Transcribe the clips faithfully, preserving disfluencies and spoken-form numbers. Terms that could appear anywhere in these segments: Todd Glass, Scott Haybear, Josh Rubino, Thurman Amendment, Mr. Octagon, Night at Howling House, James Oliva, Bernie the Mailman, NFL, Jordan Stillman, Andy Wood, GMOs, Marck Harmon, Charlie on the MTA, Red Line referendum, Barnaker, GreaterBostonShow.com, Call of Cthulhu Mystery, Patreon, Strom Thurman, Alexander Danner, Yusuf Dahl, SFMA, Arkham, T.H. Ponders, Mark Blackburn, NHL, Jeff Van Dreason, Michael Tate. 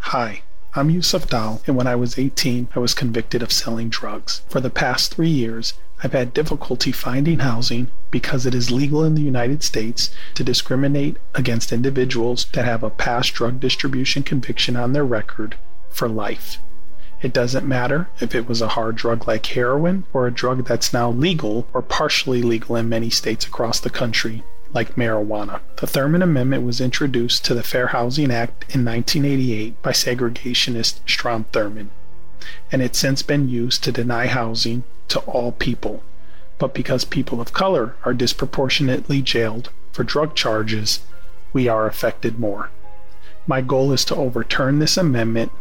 Hi, I'm Yusuf Dahl, and when I was eighteen, I was convicted of selling drugs. For the past three years, I've had difficulty finding housing because it is legal in the United States to discriminate against individuals that have a past drug distribution conviction on their record for life. It doesn't matter if it was a hard drug like heroin or a drug that's now legal or partially legal in many states across the country, like marijuana. The Thurman Amendment was introduced to the Fair Housing Act in nineteen eighty-eight by segregationist Strom Thurman, and it's since been used to deny housing to all people. But because people of color are disproportionately jailed for drug charges, we are affected more. My goal is to overturn this amendment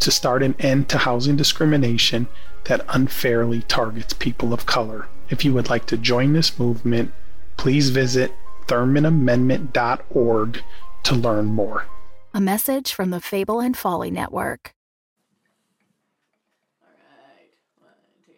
to start an end to housing discrimination that unfairly targets people of color. If you would like to join this movement, please visit Thurman Amendment dot org to learn more. A message from the Fable and Folly Network. All right. One, two.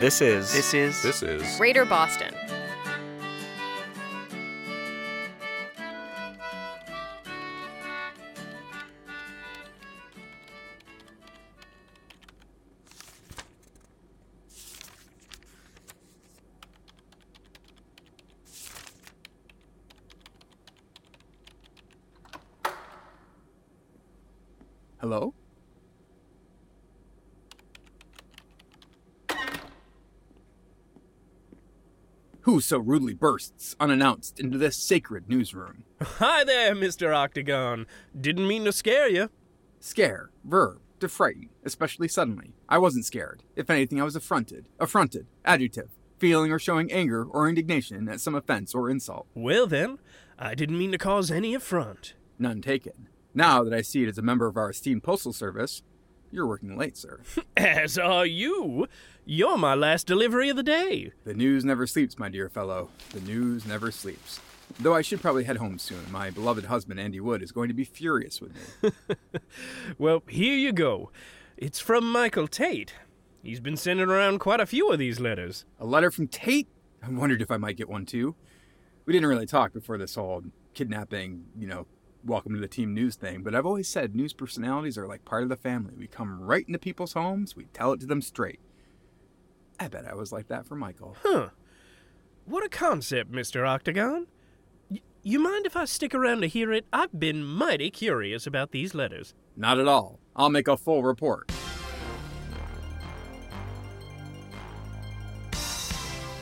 This is, this is, this is Greater Boston. Hello? Who so rudely bursts, unannounced, into this sacred newsroom? Hi there, Mister Octagon. Didn't mean to scare you. Scare. Verb. To frighten. Especially suddenly. I wasn't scared. If anything, I was affronted. Affronted. Adjective. Feeling or showing anger or indignation at some offense or insult. Well then, I didn't mean to cause any affront. None taken. Now that I see it as a member of our esteemed postal service, you're working late, sir. As are you. You're my last delivery of the day. The news never sleeps, my dear fellow. The news never sleeps. Though I should probably head home soon. My beloved husband, Andy Wood, is going to be furious with me. Well, here you go. It's from Michael Tate. He's been sending around quite a few of these letters. A letter from Tate? I wondered if I might get one, too. We didn't really talk before this whole kidnapping, you know, welcome to the team news thing, but I've always said news personalities are like part of the family. We come right into people's homes, we tell it to them straight. I bet I was like that for Michael. Huh. What a concept, Mister Octagon. Y- you mind if I stick around to hear it? I've been mighty curious about these letters. Not at all. I'll make a full report.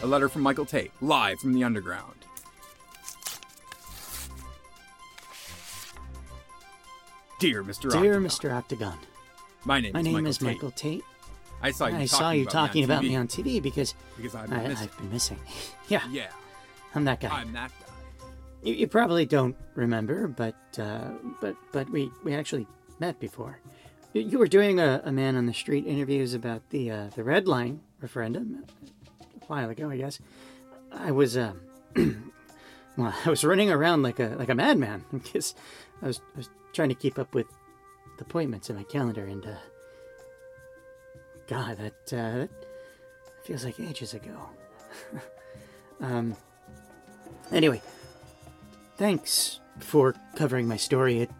A letter from Michael Tate, live from the underground. Dear Mister Octagon. Dear Mister Octagon. My name, My is, name Michael is Michael Tate. Tate. I saw you I talking, saw you about, talking me about me on T V because, because I've, been I, I've been missing. yeah. Yeah. I'm that guy. I'm that guy. You, you probably don't remember, but uh, but but we, we actually met before. You, you were doing a, a man on the street interviews about the uh, the Red Line referendum a while ago, I guess. I was uh, well, I was running around like a like a madman because I was. I was trying to keep up with the appointments in my calendar, and uh, God, that, uh, that feels like ages ago. um. Anyway, thanks for covering my story. It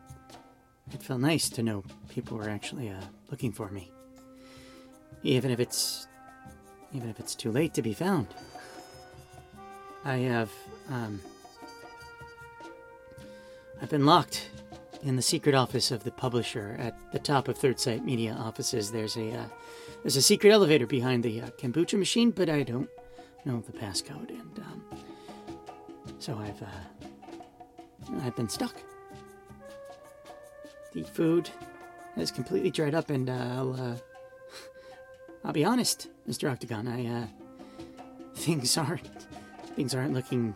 it felt nice to know people were actually uh, looking for me, even if it's even if it's too late to be found. I have um. I've been locked. In the secret office of the publisher, at the top of Third Sight Media offices, there's a uh, there's a secret elevator behind the uh, kombucha machine, but I don't know the passcode, and um, so I've uh, I've been stuck. The food has completely dried up, and uh, I'll uh, I'll be honest, Mister Octagon. I uh, things aren't things aren't looking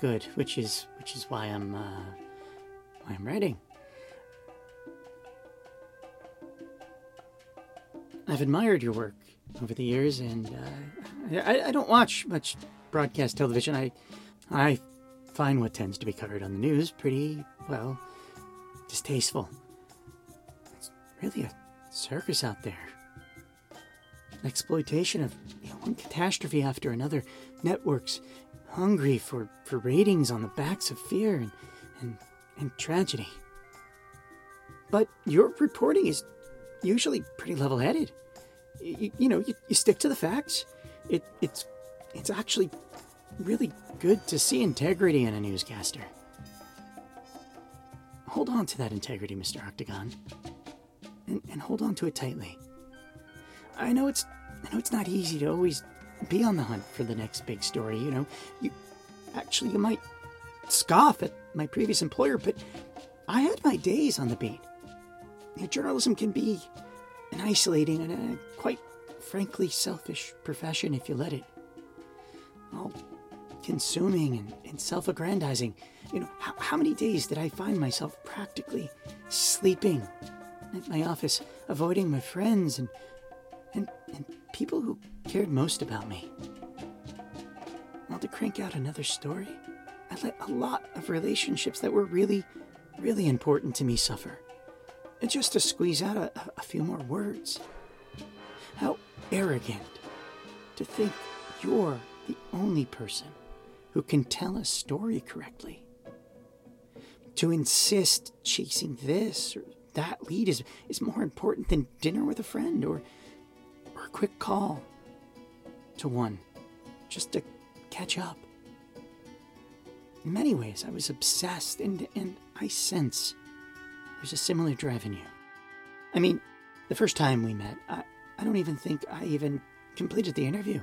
good, which is which is why I'm uh, why I'm writing. I've admired your work over the years, and uh, I, I don't watch much broadcast television. I I find what tends to be covered on the news pretty, well, distasteful. It's really a circus out there. Exploitation of you know, one catastrophe after another. Networks hungry for, for ratings on the backs of fear and, and, and tragedy. But your reporting is usually pretty level-headed. You, you know, you, you stick to the facts. It, it's it's actually really good to see integrity in a newscaster. Hold on to that integrity, Mister Octagon, and, and hold on to it tightly. I know it's I know it's not easy to always be on the hunt for the next big story. You know, you actually you might scoff at my previous employer, but I had my days on the beat. You know, journalism can be an isolating and a quite frankly selfish profession if you let it. All consuming and, and self-aggrandizing. You know, how, how many days did I find myself practically sleeping at my office, avoiding my friends and and, and people who cared most about me? Well, to crank out another story, I let a lot of relationships that were really, really important to me suffer. Just to squeeze out a, a few more words. How arrogant to think you're the only person who can tell a story correctly. To insist chasing this or that lead is, is more important than dinner with a friend or, or a quick call to one just to catch up. In many ways, I was obsessed, and, and I sense there's a similar drive in you. I mean, the first time we met, I, I don't even think I even completed the interview.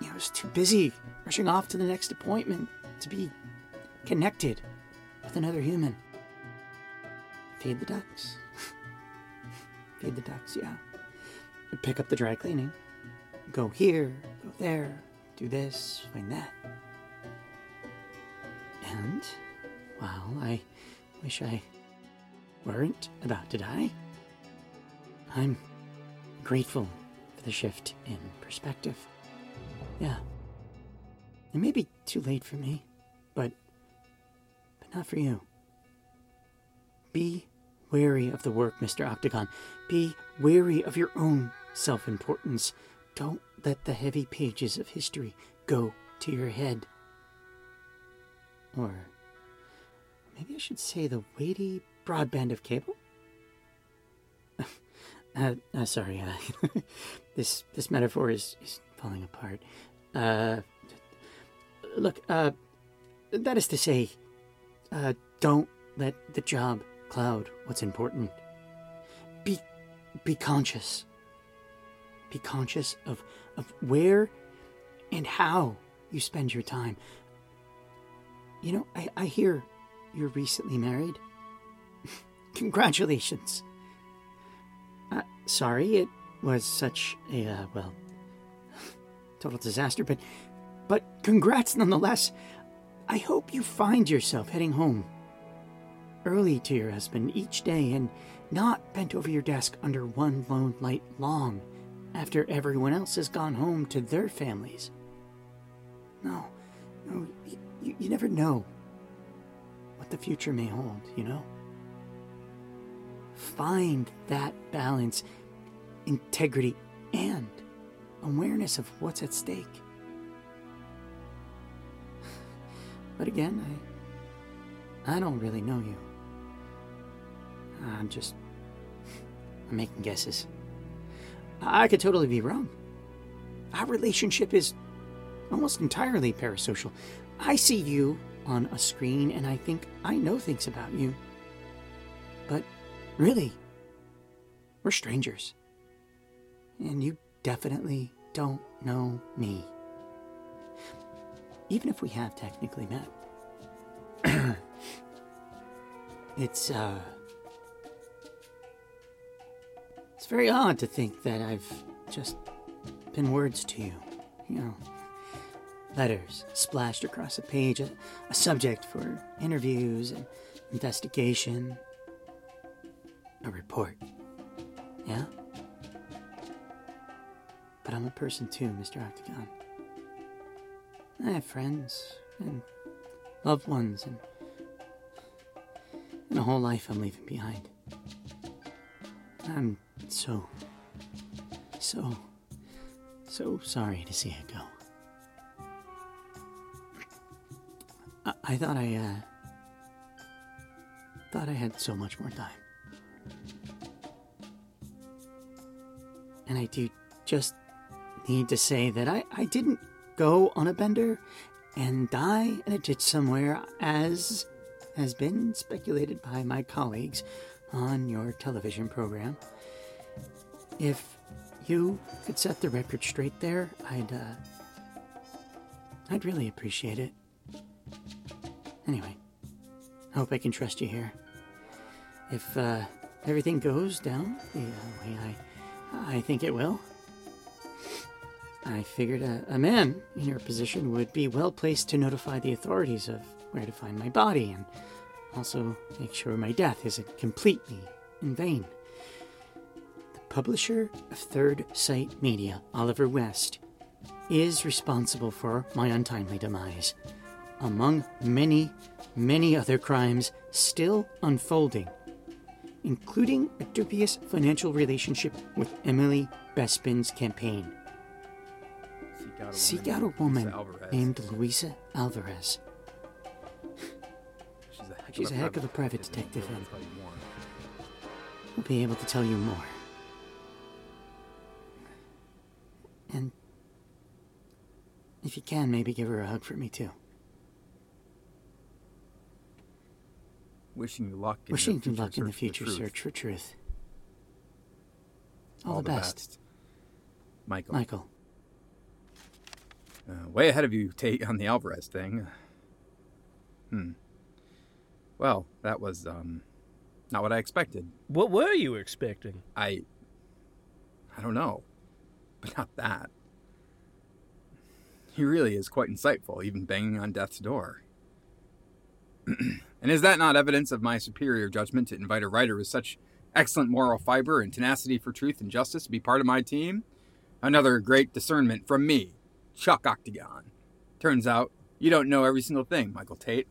You know, I was too busy rushing off to the next appointment to be connected with another human. Feed the ducks. Feed the ducks, yeah. Pick up the dry cleaning. Go here, go there, do this, find that. And, well, I wish I weren't about to die. I'm grateful for the shift in perspective. Yeah. It may be too late for me, but, but not for you. Be wary of the work, Mister Octagon. Be wary of your own self-importance. Don't let the heavy pages of history go to your head. Or maybe I should say the weighty broadband of cable? uh, uh, sorry, uh, this this metaphor is, is falling apart. Uh, look, uh, that is to say, uh, don't let the job cloud what's important. Be be conscious. Be conscious of, of where and how you spend your time. You know, I, I hear you're recently married. Congratulations. Uh, sorry it was such a, uh, well, total disaster, but, but congrats nonetheless. I hope you find yourself heading home early to your husband each day and not bent over your desk under one lone light long after everyone else has gone home to their families. No, no, you, you never know what the future may hold, you know? Find that balance, integrity, and awareness of what's at stake. But again, I, I don't really know you. I'm just I'm making guesses. I could totally be wrong. Our relationship is almost entirely parasocial. I see you on a screen, and I think I know things about you. But really, we're strangers. And you definitely don't know me. even if we have technically met, it's, uh, it's very odd to think that I've just been words to you, you know, letters splashed across a page, a, a subject for interviews, an investigation, a report, yeah? But I'm a person too, Mister Octagon. I have friends and loved ones and, and a whole life I'm leaving behind. I'm so, so, so sorry to see it go. I, I thought I, uh, thought I had so much more time. And I do just need to say that I, I didn't go on a bender and die in a ditch somewhere, as has been speculated by my colleagues on your television program. If you could set the record straight there, I'd, uh, I'd really appreciate it. Anyway, I hope I can trust you here. If, uh, everything goes down the uh, way I, I think it will, I figured a, a man in your position would be well placed to notify the authorities of where to find my body and also make sure my death isn't completely in vain. The publisher of Third Sight Media, Oliver West, is responsible for my untimely demise, among many, many other crimes still unfolding, including a dubious financial relationship with Emily Bespin's campaign. Seek out a woman, out a woman named Luisa Alvarez. She's a heck, She's of, a heck of a private detective, and we'll be able to tell you more. And if you can, maybe give her a hug for me, too. Wishing you luck in, Wishing the, future luck in the future search for truth. All, All the, the best. best. Michael. Michael. Uh, way ahead of you, Tate, on the Alvarez thing. Hmm. Well, that was, um, not what I expected. What were you expecting? I... I don't know. But not that. He really is quite insightful, even banging on death's door. And is that not evidence of my superior judgment to invite a writer with such excellent moral fiber and tenacity for truth and justice to be part of my team? Another great discernment from me, Chuck Octagon. Turns out, you don't know every single thing, Michael Tate.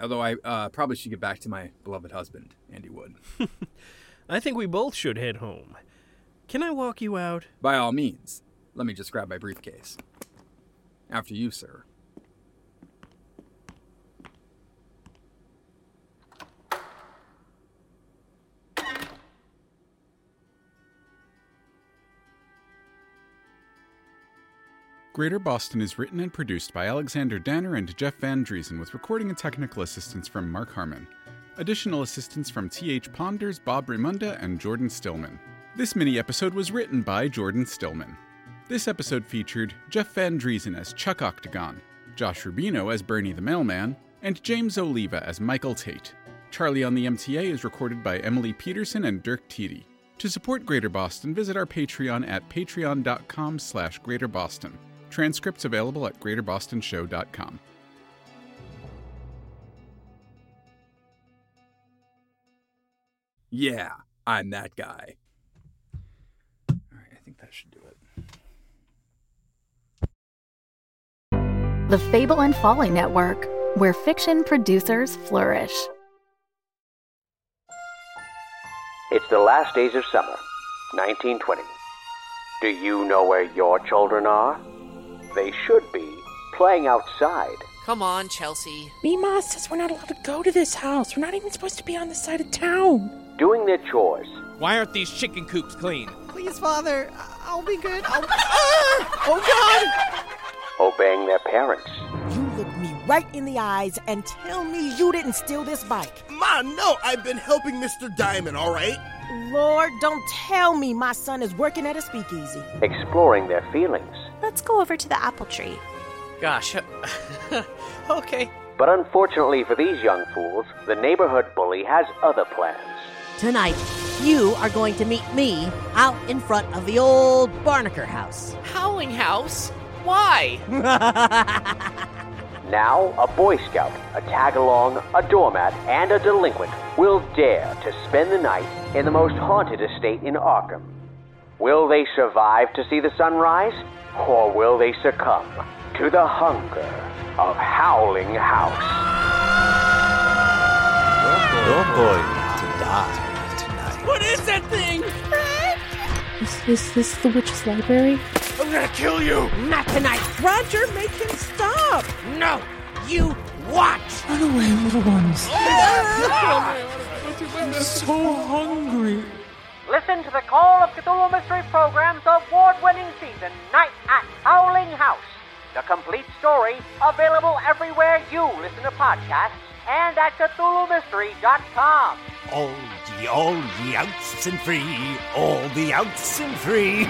Although I uh, probably should get back to my beloved husband, Andy Wood. I think we both should head home. Can I walk you out? By all means. Let me just grab my briefcase. After you, sir. Greater Boston is written and produced by Alexander Danner and Jeff Van Dreason, with recording and technical assistance from Marck Harmon. Additional assistance from T H. Ponders, Bob Raymonda, and Jordan Stillman. This mini-episode was written by Jordan Stillman. This episode featured Jeff Van Dreason as Chuck Octagon, Josh Rubino as Bernie the Mailman, and James Oliva as Michael Tate. Charlie on the M T A is recorded by Emily Peterson and Dirk Tiede. To support Greater Boston, visit our Patreon at patreon.com slash greaterboston. Transcripts available at greater boston show dot com. Yeah, I'm that guy. All right, I think that should do it. The Fable and Folly Network, where fiction producers flourish. It's the last days of summer, nineteen twenty. Do you know where your children are? They should be playing outside. Come on, Chelsea. Mima says we're not allowed to go to this house. We're not even supposed to be on this side of town. Doing their chores. Why aren't these chicken coops clean? Please, Father. I'll be good. I'll... Ah! Oh, God! Obeying their parents. You look me right in the eyes and tell me you didn't steal this bike. Ma, no. I've been helping Mister Diamond, all right? Lord, don't tell me my son is working at a speakeasy. Exploring their feelings. Let's go over to the apple tree. Gosh. Okay. But unfortunately for these young fools, the neighborhood bully has other plans. Tonight, you are going to meet me out in front of the old Barnaker house. Howling house? Why? Now, a Boy Scout, a tag-along, a doormat, and a delinquent will dare to spend the night in the most haunted estate in Arkham. Will they survive to see the sunrise, or will they succumb to the hunger of Howling House? You're going to die tonight. What is that thing? Is, is this the witch's library? I'm gonna kill you! Not tonight! Roger, make him stop! No! You watch! Run away, little ones. I'm so hungry. Listen to the Call of Cthulhu Mystery program's award-winning season, Night at Howling House. The complete story, available everywhere you listen to podcasts and at Cthulhu Mystery dot com. All ye, all ye, ounce and free, all the ounce and free.